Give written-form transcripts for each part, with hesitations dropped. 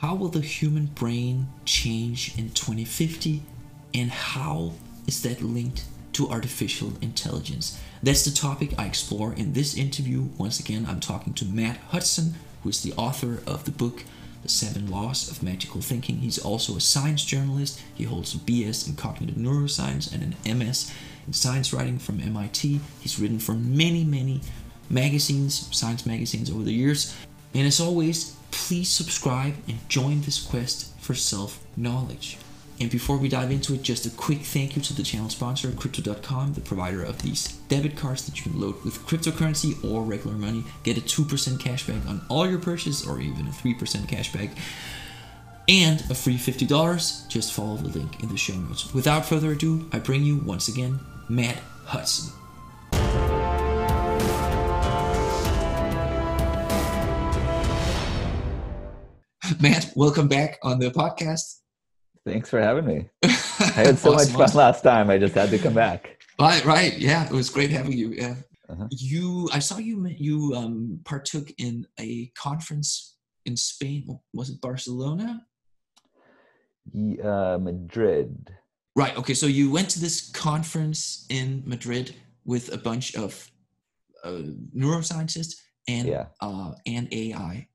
How will the human brain change in 2050, and how is that linked to artificial intelligence? That's the topic I explore in this interview. Once again, I'm talking to Matt Hutson, who is the author of the book, The Seven Laws of Magical Thinking. He's also a science journalist. He holds a BS in cognitive neuroscience and an MS in science writing from MIT. He's written for many, many magazines, science magazines over the years. And as always, please subscribe and join this quest for self-knowledge. And before we dive into it, just a quick thank you to the channel sponsor, Crypto.com, the provider of these debit cards that you can load with cryptocurrency or regular money. Get a 2% cashback on all your purchases, or even a 3% cashback, and a free $50. Just follow the link in the show notes. Without further ado, I bring you, once again, Matt Hutson. Matt, welcome back on the podcast. Thanks for having me. I had so much fun last time. I just had to come back. Right. Yeah, it was great having you. Yeah. Uh-huh. I saw you partook in a conference in Spain. Was it Barcelona? Madrid. Right. Okay. So you went to this conference in Madrid with a bunch of neuroscientists and AI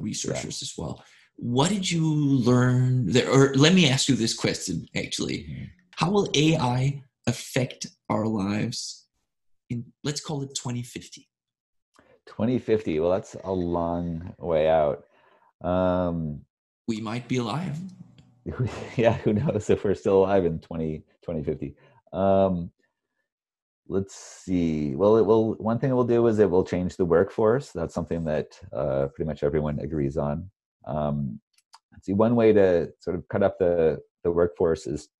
researchers as well. What did you learn there? Or let me ask you this question, actually. How will AI affect our lives in, let's call it 2050? 2050, well, that's a long way out. We might be alive. Yeah, who knows if we're still alive in 2050. Let's see. Well, one thing it will do is it will change the workforce. That's something that pretty much everyone agrees on. One way to sort of cut up the workforce is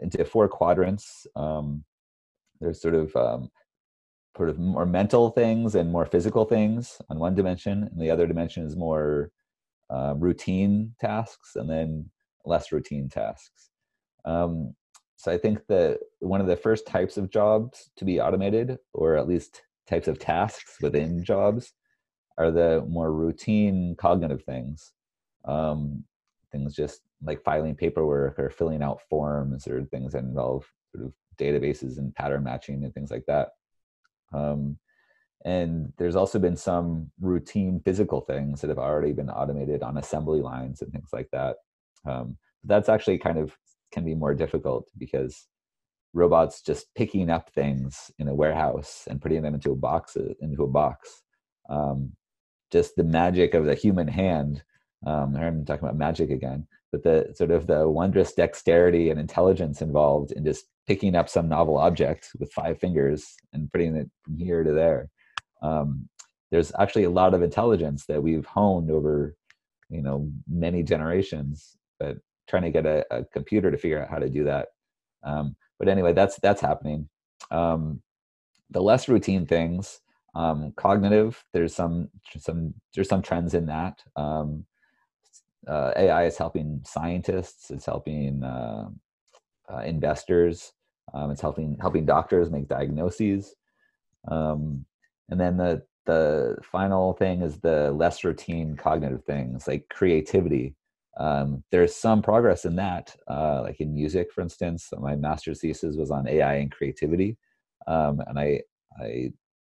into 4 quadrants. There's sort of more mental things and more physical things on one dimension, and the other dimension is more routine tasks and then less routine tasks. So I think that one of the first types of jobs to be automated, or at least types of tasks within jobs, are the more routine cognitive things. Things just like filing paperwork or filling out forms, or things that involve sort of databases and pattern matching and things like that. And there's also been some routine physical things that have already been automated on assembly lines and things like that. That's actually kind of can be more difficult, because robots just picking up things in a warehouse and putting them into a box. Just the magic of the human hand. I'm talking about magic again, but the sort of the wondrous dexterity and intelligence involved in just picking up some novel object with 5 fingers and putting it from here to there. There's actually a lot of intelligence that we've honed over, many generations, but trying to get a computer to figure out how to do that. But anyway, that's happening. The less routine things, cognitive, there's some trends in that. AI is helping scientists, it's helping investors, it's helping doctors make diagnoses. And then the final thing is the less routine cognitive things, like creativity. There's some progress in that, like in music, for instance. My master's thesis was on AI and creativity. And I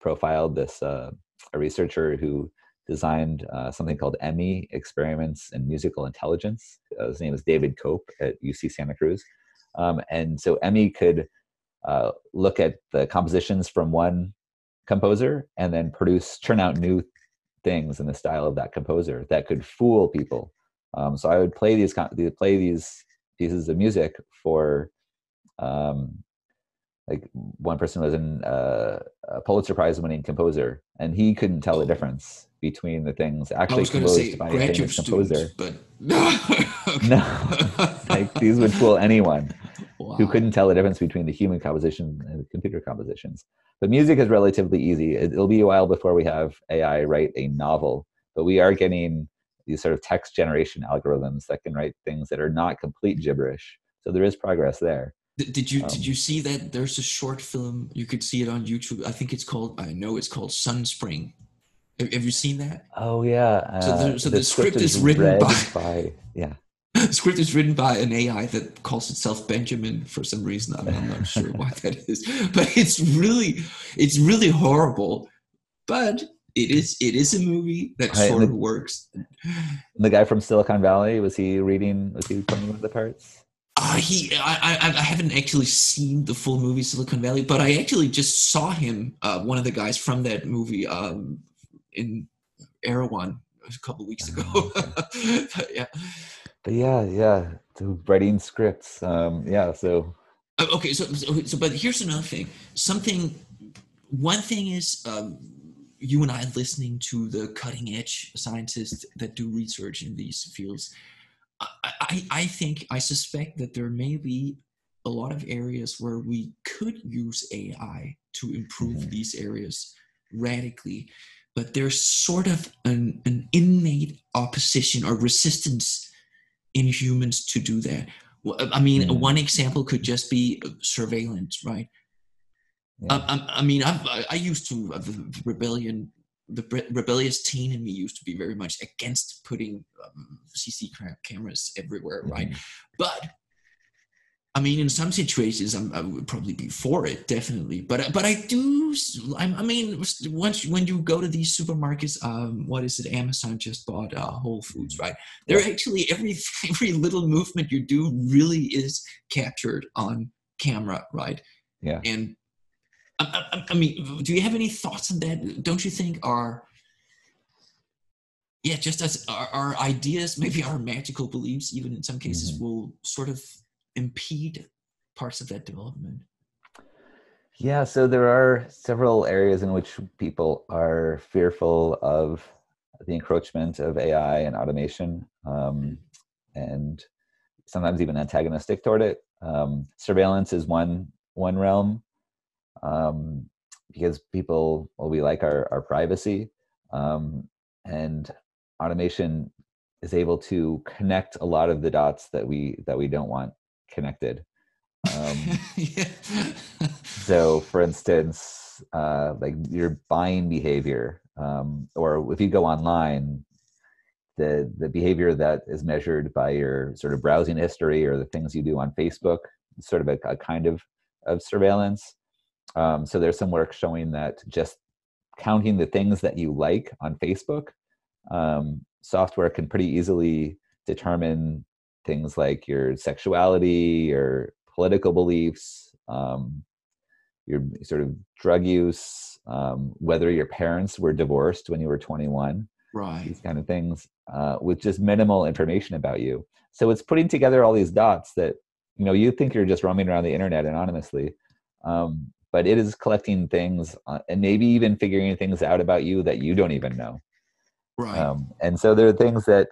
profiled this a researcher who designed something called Emmy, Experiments in Musical Intelligence. His name is David Cope at UC Santa Cruz. And so Emmy could look at the compositions from one composer and then turn out new things in the style of that composer that could fool people. So I would play these pieces of music for like one person was a Pulitzer Prize winning composer, and he couldn't tell the difference between the things actually composed by a famous composer. But no, like these would fool anyone who couldn't tell the difference between the human composition and the computer compositions. But music is relatively easy. It'll be a while before we have AI write a novel, but we are getting these sort of text generation algorithms that can write things that are not complete gibberish. So there is progress there. Did you see that there's a short film? You could see it on YouTube. I think it's called Sunspring. Have you seen that? Oh yeah. So the script is written by The script is written by an AI that calls itself Benjamin for some reason. I'm not sure why that is, but it's really horrible. But it is a movie that sort of works. The guy from Silicon Valley, was he playing one of the parts? I haven't actually seen the full movie Silicon Valley, but I actually just saw him, one of the guys from that movie, in Erewhon a couple of weeks ago. Okay. But so writing scripts. But here's another thing. One thing is, you and I listening to the cutting edge scientists that do research in these fields. I suspect that there may be a lot of areas where we could use AI to improve these areas radically, but there's sort of an innate opposition or resistance in humans to do that. I mean, one example could just be surveillance, right? Yeah. The rebellious teen in me used to be very much against putting CC cameras everywhere, right? But I mean, in some situations, I would probably be for it, definitely. But I do. I mean, when you go to these supermarkets, Amazon just bought Whole Foods, right? They're actually every little movement you do really is captured on camera, right? Yeah. And I mean, do you have any thoughts on that? Don't you think our ideas, maybe our magical beliefs, even in some cases, will sort of impede parts of that development? Yeah, so there are several areas in which people are fearful of the encroachment of AI and automation, and sometimes even antagonistic toward it. Surveillance is one realm. Because people, we like our privacy, and automation is able to connect a lot of the dots that we don't want connected. So for instance, like your buying behavior, or if you go online, the behavior that is measured by your sort of browsing history or the things you do on Facebook, sort of a kind of surveillance. So there's some work showing that just counting the things that you like on Facebook, software can pretty easily determine things like your sexuality, your political beliefs, your sort of drug use, whether your parents were divorced when you were 21, right? These kind of things, with just minimal information about you. So it's putting together all these dots that, you know, you think you're just roaming around the internet anonymously. But it is collecting things and maybe even figuring things out about you that you don't even know. Right. And so there are things that,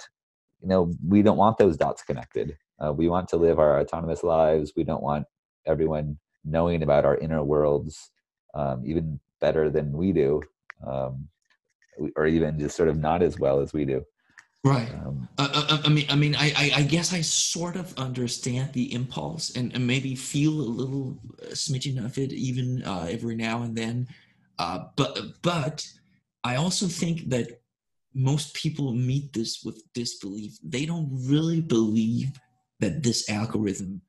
you know, we don't want those dots connected. We want to live our autonomous lives. We don't want everyone knowing about our inner worlds, even better than we do, or even just sort of not as well as we do. Right. I guess I sort of understand the impulse and maybe feel a little smidgen of it even every now and then. But I also think that most people meet this with disbelief. They don't really believe that this algorithm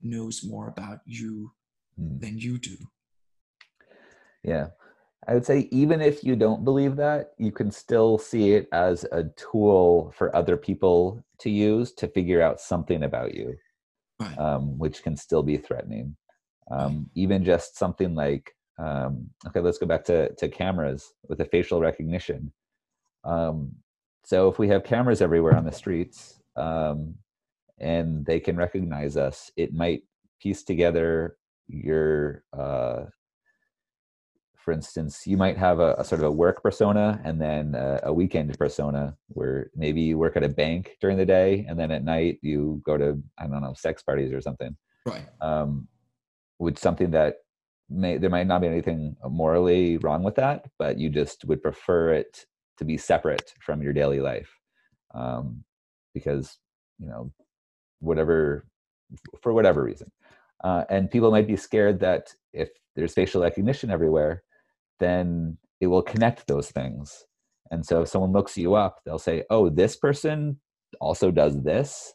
knows more about you than you do. Yeah. I would say even if you don't believe that, you can still see it as a tool for other people to use to figure out something about you, right? Which can still be threatening. Even just something like, let's go back to cameras with a facial recognition. So if we have cameras everywhere on the streets, and they can recognize us, it might piece together your... for instance, you might have a sort of a work persona and then a weekend persona where maybe you work at a bank during the day and then at night you go to, I don't know, sex parties or something. Right. Which something that there might not be anything morally wrong with that, but you just would prefer it to be separate from your daily life. Because, you know, for whatever reason. And people might be scared that if there's facial recognition everywhere, then it will connect those things. And so if someone looks you up, they'll say, oh, this person also does this.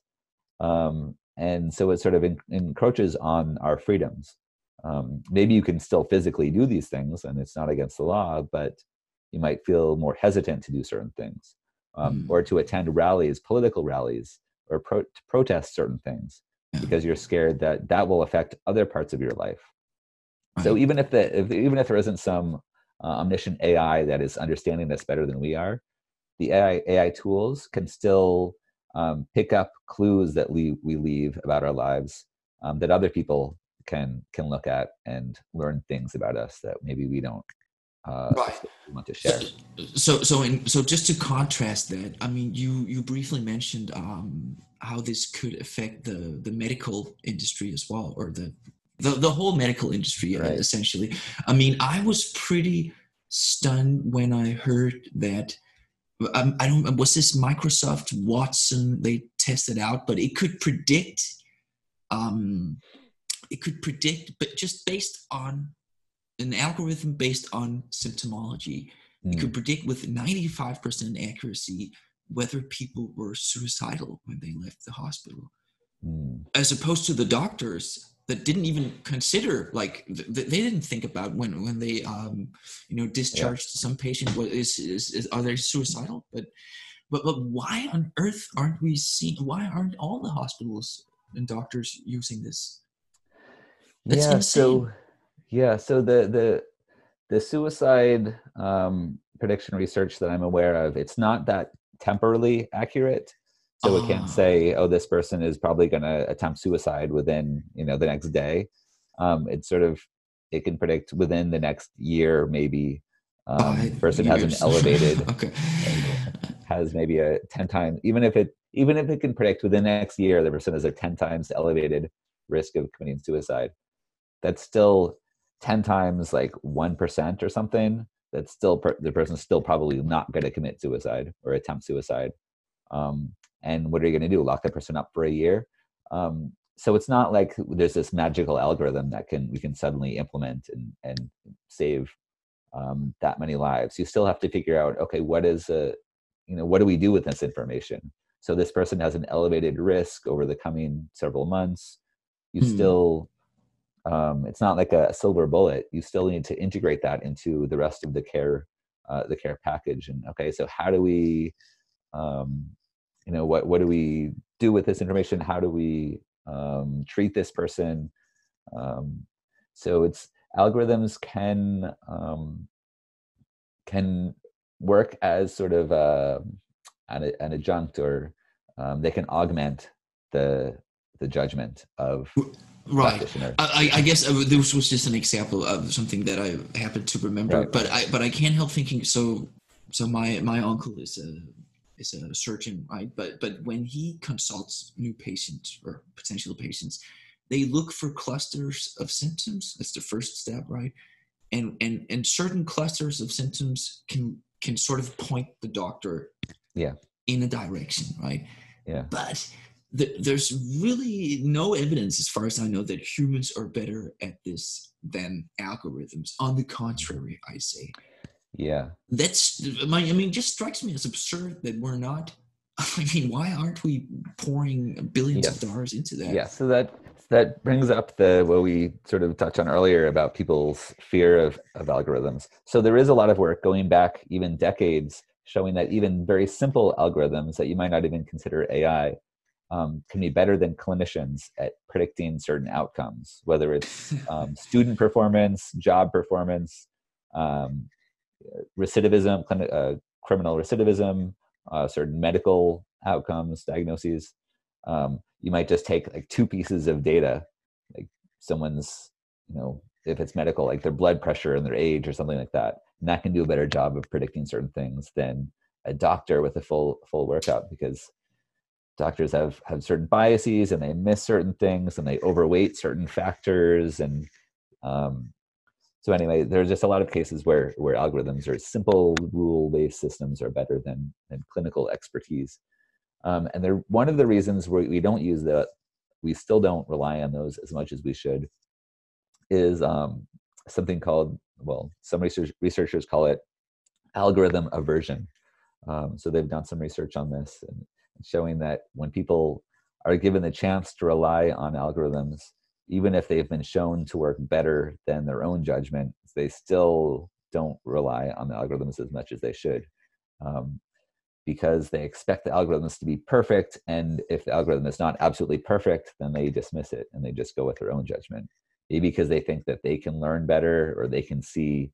And so it sort of encroaches on our freedoms. Maybe you can still physically do these things and it's not against the law, but you might feel more hesitant to do certain things or to attend rallies, political rallies, or protest certain things because you're scared that that will affect other parts of your life. Right. So even if, even if there isn't some omniscient AI that is understanding this better than we are, the AI tools can still pick up clues that we leave about our lives that other people can look at and learn things about us that maybe we don't want to share. So just to contrast that, I mean, you briefly mentioned how this could affect the medical industry as well, or the whole medical industry, right, essentially. I mean, I was pretty stunned when I heard that. I don't. Was this Microsoft Watson they tested out? But it could predict. But just based on an algorithm based on symptomology, it could predict with 95% accuracy whether people were suicidal when they left the hospital, as opposed to the doctors that didn't even consider, like they didn't think about when they discharged some patient, what is are they suicidal? But why on earth aren't we seeing? Why aren't all the hospitals and doctors using this? That's insane. So the suicide prediction research that I'm aware of, it's not that temporally accurate. So it can't say, oh, this person is probably going to attempt suicide within, the next day. It can predict within the next year, maybe person years. Has an elevated, has maybe a 10 times, even if it can predict within the next year, the person has a 10 times elevated risk of committing suicide. That's still 10 times like 1% or something. That's still, the person's still probably not going to commit suicide or attempt suicide. And what are you going to do? Lock that person up for a year? So it's not like there's this magical algorithm that we can suddenly implement and save that many lives. You still have to figure out, okay, what do we do with this information? So this person has an elevated risk over the coming several months. You still, it's not like a silver bullet. You still need to integrate that into the rest of the care package. And okay, so how do we? What do we do with this information? How do we treat this person? So it's algorithms can work as sort of an adjunct, or they can augment the judgment of practitioners. I guess this was just an example of something that I happened to remember, right. But I can't help thinking. So my uncle is a surgeon, right? But when he consults new patients or potential patients, they look for clusters of symptoms. That's the first step, right? And certain clusters of symptoms can sort of point the doctor in a direction, right? Yeah. But there's really no evidence, as far as I know, that humans are better at this than algorithms. On the contrary, I say. Yeah, it just strikes me as absurd that we're not. I mean, why aren't we pouring billions of dollars into that? Yeah, so that brings up what we sort of touched on earlier about people's fear of algorithms. So there is a lot of work going back even decades showing that even very simple algorithms that you might not even consider AI can be better than clinicians at predicting certain outcomes, whether it's student performance, job performance. Recidivism, criminal recidivism, certain medical outcomes, diagnoses. You might just take like two pieces of data, like someone's, if it's medical, like their blood pressure and their age or something like that. And that can do a better job of predicting certain things than a doctor with a full workup, because doctors have certain biases and they miss certain things and they overweight certain factors and, so anyway, there's just a lot of cases where algorithms or simple rule-based systems are better than clinical expertise. And they're one of the reasons we don't use that, we still don't rely on those as much as we should, is something called, some researchers call it algorithm aversion. So they've done some research on this and showing that when people are given the chance to rely on algorithms, even if they've been shown to work better than their own judgment, they still don't rely on the algorithms as much as they should, because they expect the algorithms to be perfect. And if the algorithm is not absolutely perfect, then they dismiss it and they just go with their own judgment. Maybe because they think that they can learn better or they can see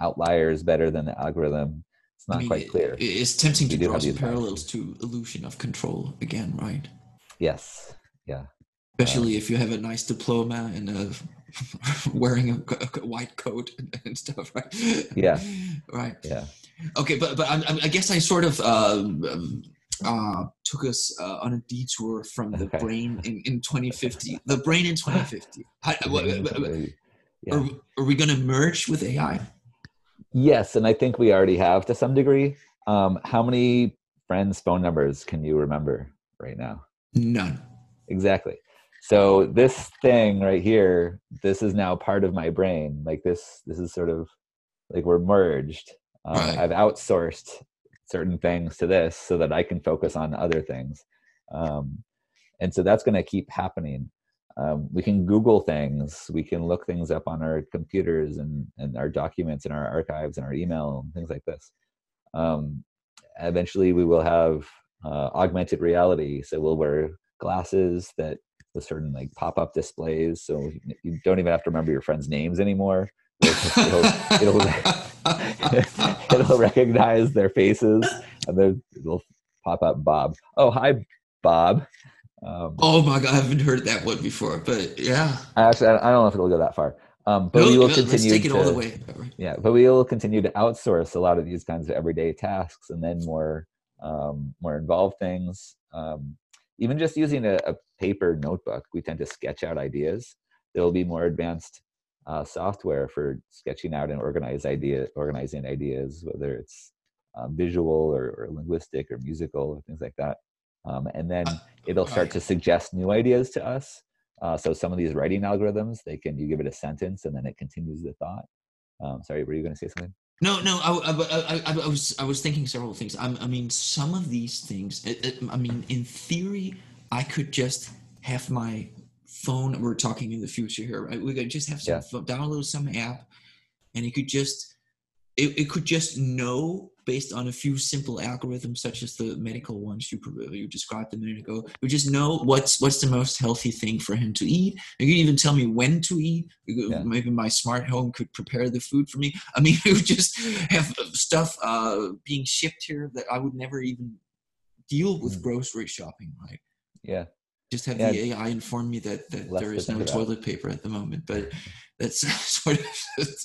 outliers better than the algorithm. It's not quite clear. It's tempting to draw some parallels to illusion of control again, right? Yes. Yeah. Especially if you have a nice diploma and wearing a white coat and stuff, right? Yeah. Right. Yeah. Okay, but I guess I sort of took us on a detour from the brain in 2050. The brain in 2050. Are we going to merge with AI? Yes, and I think we already have to some degree. How many friends' phone numbers can you remember right now? None. Exactly. So this thing right here, this is now part of my brain. Like this is sort of like we're merged. I've outsourced certain things to this so that I can focus on other things. And so that's going to keep happening. We can Google things. We can look things up on our computers and our documents and our archives and our email and things like this. Eventually we will have augmented reality. So we'll wear glasses that with certain like pop-up displays, so you don't even have to remember your friends' names anymore. It'll recognize their faces, and then it'll pop up Bob. Oh, hi, Bob. Oh my God, I haven't heard that one before, but yeah. Actually, I don't know if it'll go that far. But we will continue to outsource a lot of these kinds of everyday tasks, and then more involved things. Even just using a paper notebook, we tend to sketch out ideas. There will be more advanced software for sketching out and organizing ideas, whether it's visual or linguistic or musical or things like that. And then it'll start to suggest new ideas to us. So some of these writing algorithms, you give it a sentence and then it continues the thought. Sorry, were you going to say something? No. I was thinking several things. I mean, some of these things. In theory, I could just have my phone. We're talking in the future here, right? We could just have some download some app, and it could just know based on a few simple algorithms, such as the medical ones you described a minute ago. You just know what's the most healthy thing for him to eat. You could even tell me when to eat. Maybe my smart home could prepare the food for me. I mean, it would just have stuff being shipped here that I would never even deal with grocery shopping, right? Yeah. Just have the AI inform me that there is no toilet paper at the moment, but that's sort of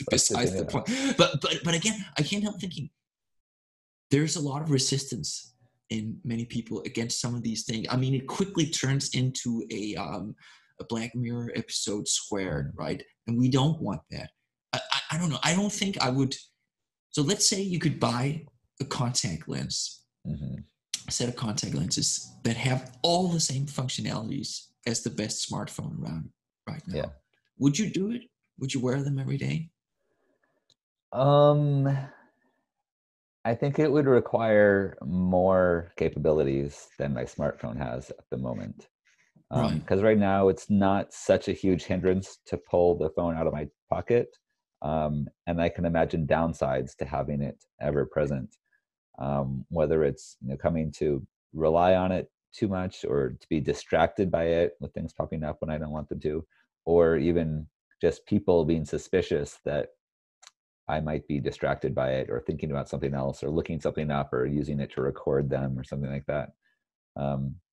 besides the point. But again, I can't help thinking, there's a lot of resistance in many people against some of these things. I mean, it quickly turns into a Black Mirror episode squared, right? And we don't want that. I don't know. I don't think I would. So let's say you could buy a contact lens, a set of contact lenses that have all the same functionalities as the best smartphone around right now. Yeah. Would you do it? Would you wear them every day? I think it would require more capabilities than my smartphone has at the moment. Because right now it's not such a huge hindrance to pull the phone out of my pocket. And I can imagine downsides to having it ever present. Whether it's coming to rely on it too much or to be distracted by it with things popping up when I don't want them to, or even just people being suspicious that I might be distracted by it or thinking about something else or looking something up or using it to record them or something like that.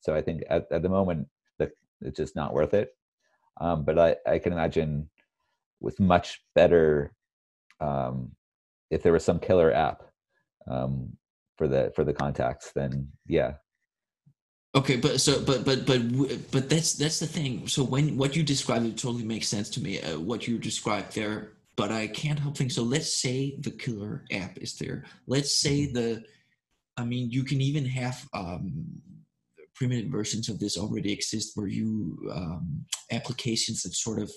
So I think at the moment, it's just not worth it. But I can imagine with much better, if there was some killer app for the contacts, then yeah. Okay, but that's the thing. So when what you described, it totally makes sense to me. What you described there. But I can't help thinking, so let's say the killer app is there. Let's say you can even have primitive versions of this already exist where applications that sort of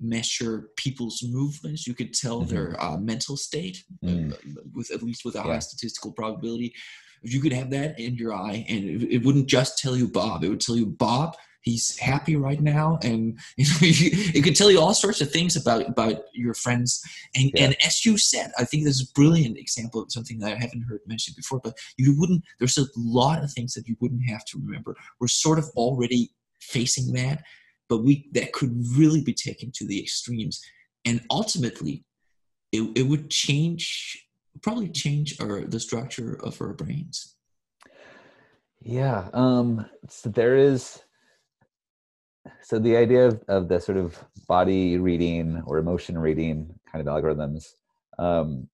measure people's movements. You could tell their mental state with at least with a high statistical probability. If you could have that in your eye, and it wouldn't just tell you Bob, it would tell you Bob, he's happy right now. And it could tell you all sorts of things about your friends. And, and as you said, I think this is a brilliant example of something that I haven't heard mentioned before, but there's a lot of things that you wouldn't have to remember. We're sort of already facing that, but that could really be taken to the extremes. And ultimately it would probably change the structure of our brains. Yeah. So the idea of the sort of body reading or emotion reading kind of algorithms, on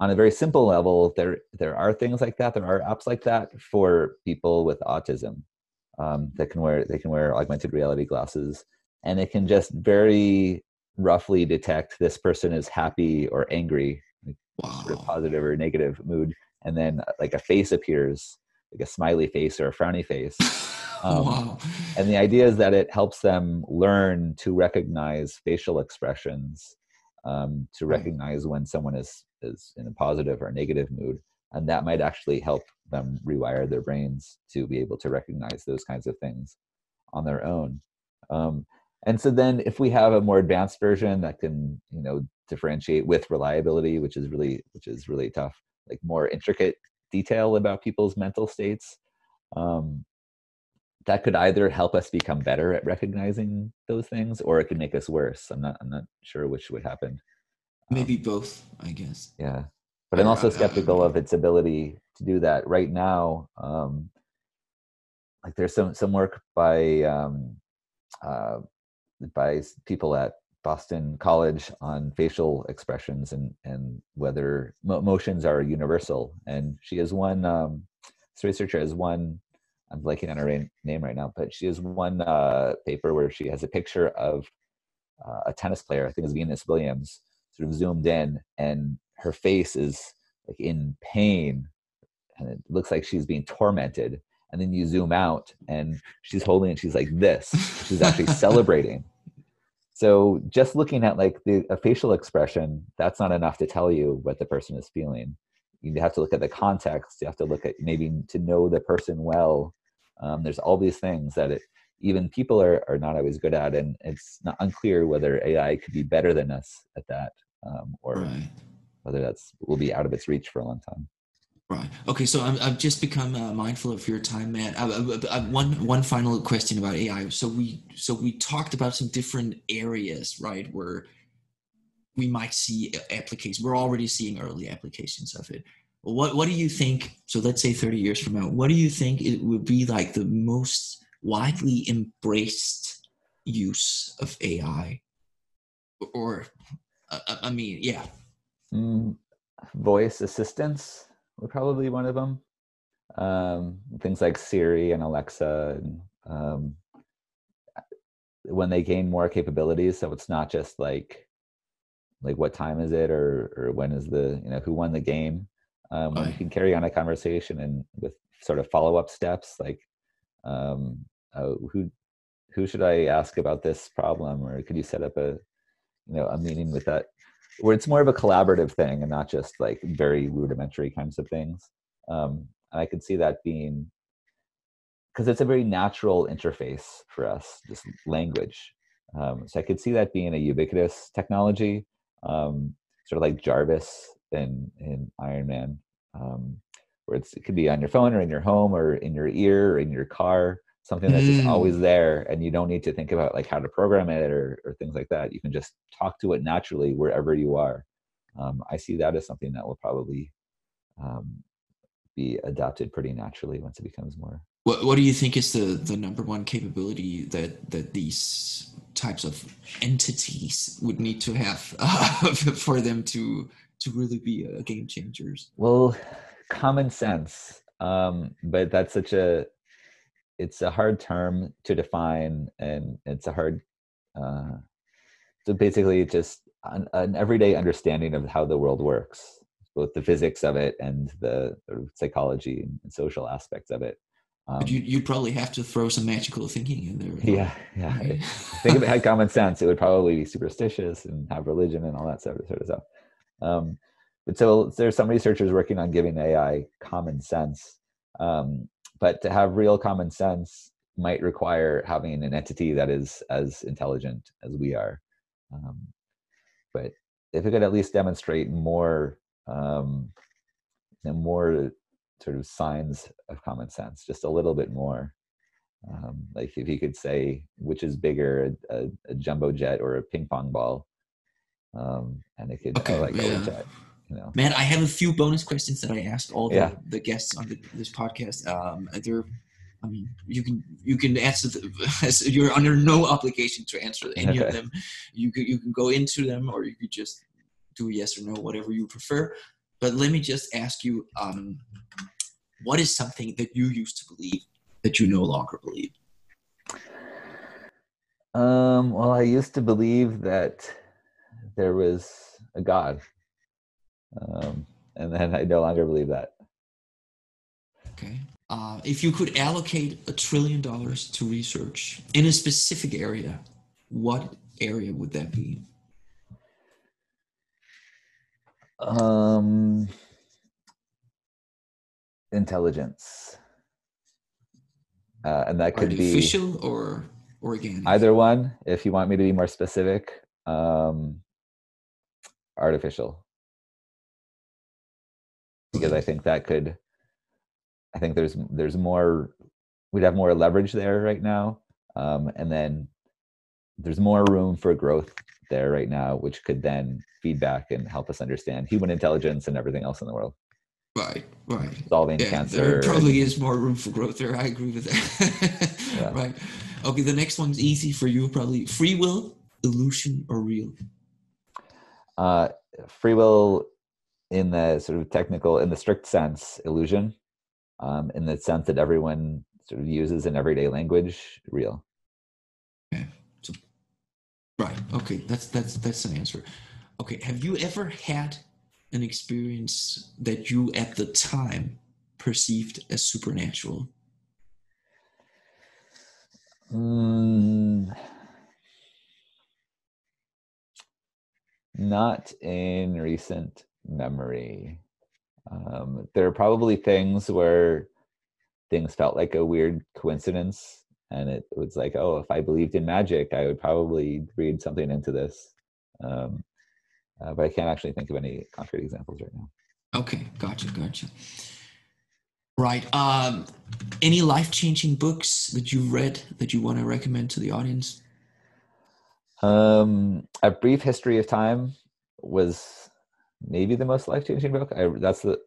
a very simple level, there are things like that. There are apps like that for people with autism that can wear augmented reality glasses, and it can just very roughly detect this person is happy or angry, sort of positive or negative mood, and then like a face appears, like a smiley face or a frowny face. And the idea is that it helps them learn to recognize facial expressions, to recognize when someone is in a positive or negative mood. And that might actually help them rewire their brains to be able to recognize those kinds of things on their own. And so then if we have a more advanced version that can, differentiate with reliability, which is really tough, like more intricate detail about people's mental states, that could either help us become better at recognizing those things, or it could make us worse. I'm not sure which would happen. Maybe both, I guess. Yeah. But I'm also skeptical of its ability to do that right now. Like there's some work by people at Boston College on facial expressions and whether emotions are universal. And she has one, this researcher has one, I'm blanking on her name right now, but she has one paper where she has a picture of a tennis player, I think it's Venus Williams, sort of zoomed in, and her face is like in pain, and it looks like she's being tormented. And then you zoom out, and she's holding it, she's like this. She's actually celebrating. So just looking at like a facial expression, that's not enough to tell you what the person is feeling. You have to look at the context. You have to look at maybe to know the person well. There's all these things that even people are not always good at, and it's not unclear whether AI could be better than us at that, or whether that's will be out of its reach for a long time. Right. Okay. So I've just become mindful of your time, Matt. One final question about AI. So we talked about some different areas, right, where we might see applications. We're already seeing early applications of it. What do you think? So let's say 30 years from now, what do you think it would be like the most widely embraced use of AI? Or, voice assistants were probably one of them. Things like Siri and Alexa, and, when they gain more capabilities, so it's not just like what time is it, or when is the, who won the game? When you can carry on a conversation and with sort of follow-up steps, like who should I ask about this problem? Or could you set up a meeting with that? Where it's more of a collaborative thing and not just like very rudimentary kinds of things. And I could see that being, because it's a very natural interface for us, just language. So I could see that being a ubiquitous technology. Sort of like Jarvis in Iron Man, where it could be on your phone or in your home or in your ear or in your car, something that's just always there, and you don't need to think about like how to program it or things like that. You can just talk to it naturally wherever you are. I see that as something that will probably be adopted pretty naturally once it becomes more. What do you think is the number one capability that these types of entities would need to have for them to really be game changers? Well, common sense, but that's it's a hard term to define, and it's a hard. So basically, just an everyday understanding of how the world works, both the physics of it and the psychology and social aspects of it. But you'd probably have to throw some magical thinking in there. Right? Yeah. Right? I think if it had common sense, it would probably be superstitious and have religion and all that sort of stuff. But so there's some researchers working on giving AI common sense. But to have real common sense might require having an entity that is as intelligent as we are. But if it could at least demonstrate more, more sort of signs of common sense, just a little bit more. Like if you could say, which is bigger, a jumbo jet or a ping pong ball? And it could a jet. You know. Man, I have a few bonus questions that I asked all the guests on this podcast. You can answer you're under no obligation to answer any of them. You can go into them, or you could just do yes or no, whatever you prefer. But let me just ask you, what is something that you used to believe that you no longer believe? Well, I used to believe that there was a God. And then I no longer believe that. Okay. If you could allocate $1 trillion to research in a specific area, what area would that be? Intelligence. And that could be artificial or organic? Either one. If you want me to be more specific, artificial. Because I think there's more, we'd have more leverage there right now. And then there's more room for growth there right now, which could then feed back and help us understand human intelligence and everything else in the world. Right. Solving cancer. There probably is more room for growth there. I agree with that. Yeah. Right. Okay, the next one's easy for you probably. Free will, illusion, or real? Free will in the sort of technical, in the strict sense, illusion. In the sense that everyone sort of uses in everyday language, real. Okay. So, right. Okay. That's an answer. Okay. Have you ever had an experience that you at the time perceived as supernatural? Not in recent memory. There are probably things where things felt like a weird coincidence, and it was like, oh, if I believed in magic, I would probably read something into this. But I can't actually think of any concrete examples right now. Okay, gotcha. Right. Any life-changing books that you've read that you want to recommend to the audience? A Brief History of Time was maybe the most life-changing book. That's the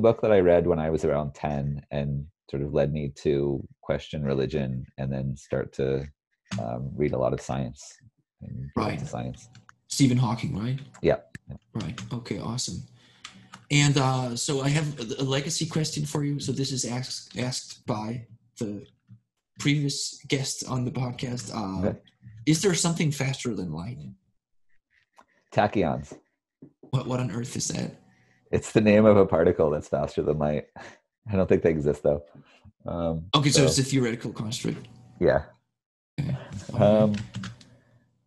book that I read when I was around 10, and sort of led me to question religion and then start to read a lot of science. Right. Science. Stephen Hawking, right? Yeah. Right. Okay. Awesome. And so I have a legacy question for you. So this is asked by the previous guest on the podcast. Okay. Is there something faster than light? Tachyons. What on earth is that? It's the name of a particle that's faster than light. I don't think they exist, though. Okay, so it's a theoretical construct. Yeah. Okay.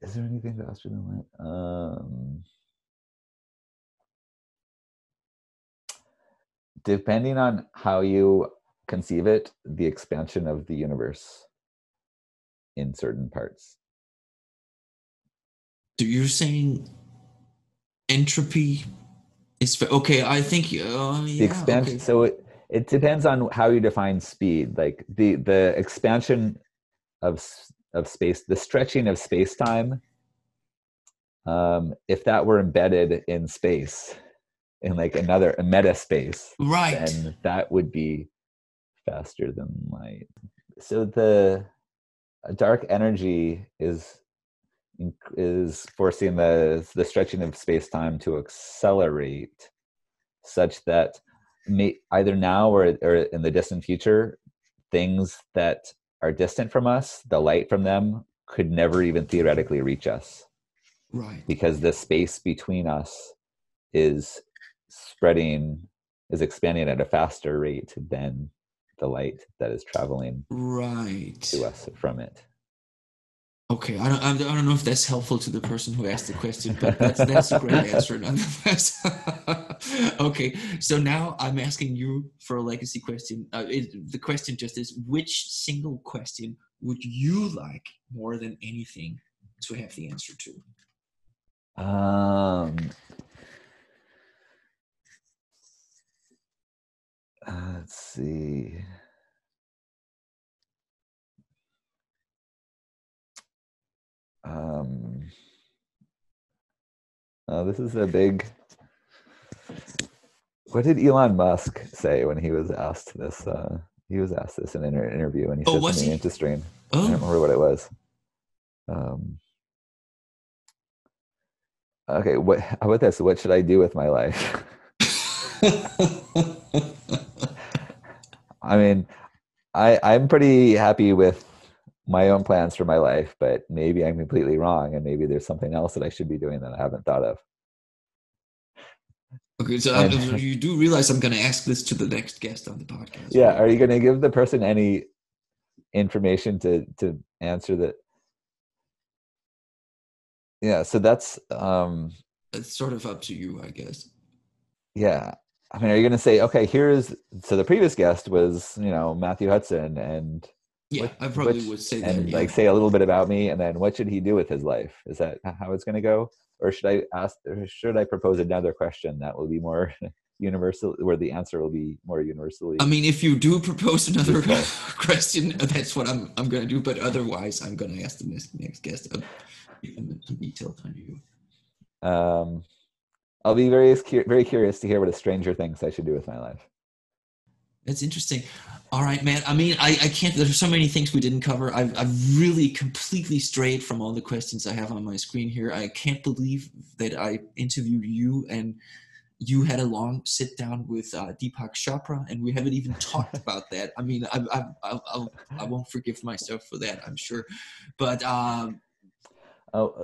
Is there anything faster than light? Depending on how you conceive it, the expansion of the universe in certain parts. So you're saying entropy is okay. I think the expansion. Okay. So it depends on how you define speed. Like the expansion of space, the stretching of space time. If that were embedded in space, in like a meta space, right? Then that would be faster than light. So the dark energy is forcing the stretching of space-time to accelerate, such that either now or in the distant future, things that are distant from us, the light from them, could never even theoretically reach us. Right. Because the space between us is expanding at a faster rate than the light that is traveling right to us from it. Okay, I don't know if that's helpful to the person who asked the question, but that's a great answer nonetheless. Okay, so now I'm asking you for a legacy question. The question just is, which single question would you like more than anything to have the answer to? Let's see. This is a big... What did Elon Musk say when he was asked this? He was asked this in an interview, and he said something interesting. I don't remember what it was. Okay, how about this? What should I do with my life? I mean, I'm pretty happy with my own plans for my life, but maybe I'm completely wrong, and maybe there's something else that I should be doing that I haven't thought of. Okay, so you do realize I'm going to ask this to the next guest on the podcast. Yeah, right? Are you going to give the person any information to answer that? Yeah, so that's sort of up to you, I guess. Yeah. I mean, are you going to say, okay, so the previous guest was, Matthew Hutson, and... Yeah, I probably would say that. And say a little bit about me, and then what should he do with his life? Is that how it's going to go? Or should I propose another question that will be more universal, where the answer will be more universally? I mean, if you do propose another question, that's what I'm going to do. But otherwise, I'm going to ask the next guest a detailed interview. I'll be very curious to hear what a stranger thinks I should do with my life. That's interesting. All right, man. I mean, I can't, there's so many things we didn't cover. I've really completely strayed from all the questions I have on my screen here. I can't believe that I interviewed you, and you had a long sit down with Deepak Chopra, and we haven't even talked about that. I mean, I won't forgive myself for that, I'm sure. But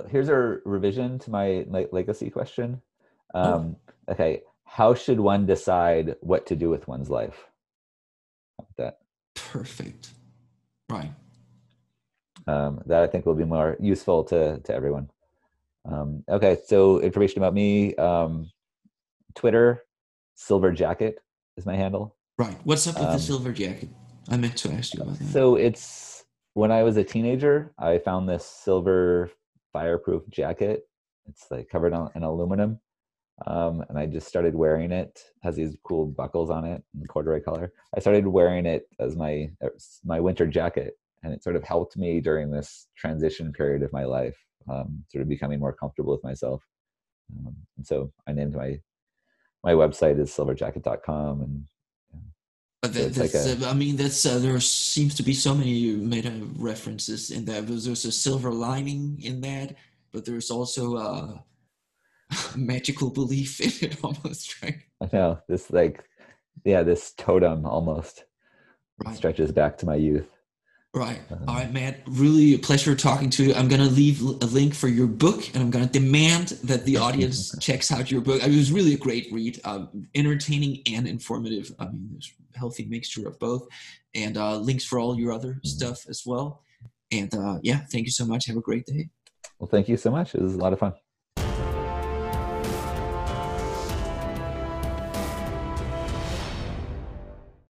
here's a revision to my legacy question. Okay. How should one decide what to do with one's life? That perfect, right? That I think will be more useful to everyone. Okay, so information about me: Twitter, Silver Jacket is my handle. Right. What's up with the Silver Jacket? I meant to ask you about that. So it's when I was a teenager, I found this silver fireproof jacket. It's covered in aluminum, and I just started wearing it. It has these cool buckles on it in corduroy color. I started wearing it as my winter jacket, and it sort of helped me during this transition period of my life, sort of becoming more comfortable with myself. And so I named my website is silverjacket.com, and there seems to be so many meta references in that. There's a silver lining in that, but there's also magical belief in it, almost, right? I know, this this totem almost, right, stretches back to my youth. Right. All right, Matt, really a pleasure talking to you. I'm going to leave a link for your book, and I'm going to demand that the audience checks out your book. It was really a great read, entertaining and informative. I mean, there's a healthy mixture of both, and links for all your other stuff as well. And thank you so much. Have a great day. Well, thank you so much. It was a lot of fun.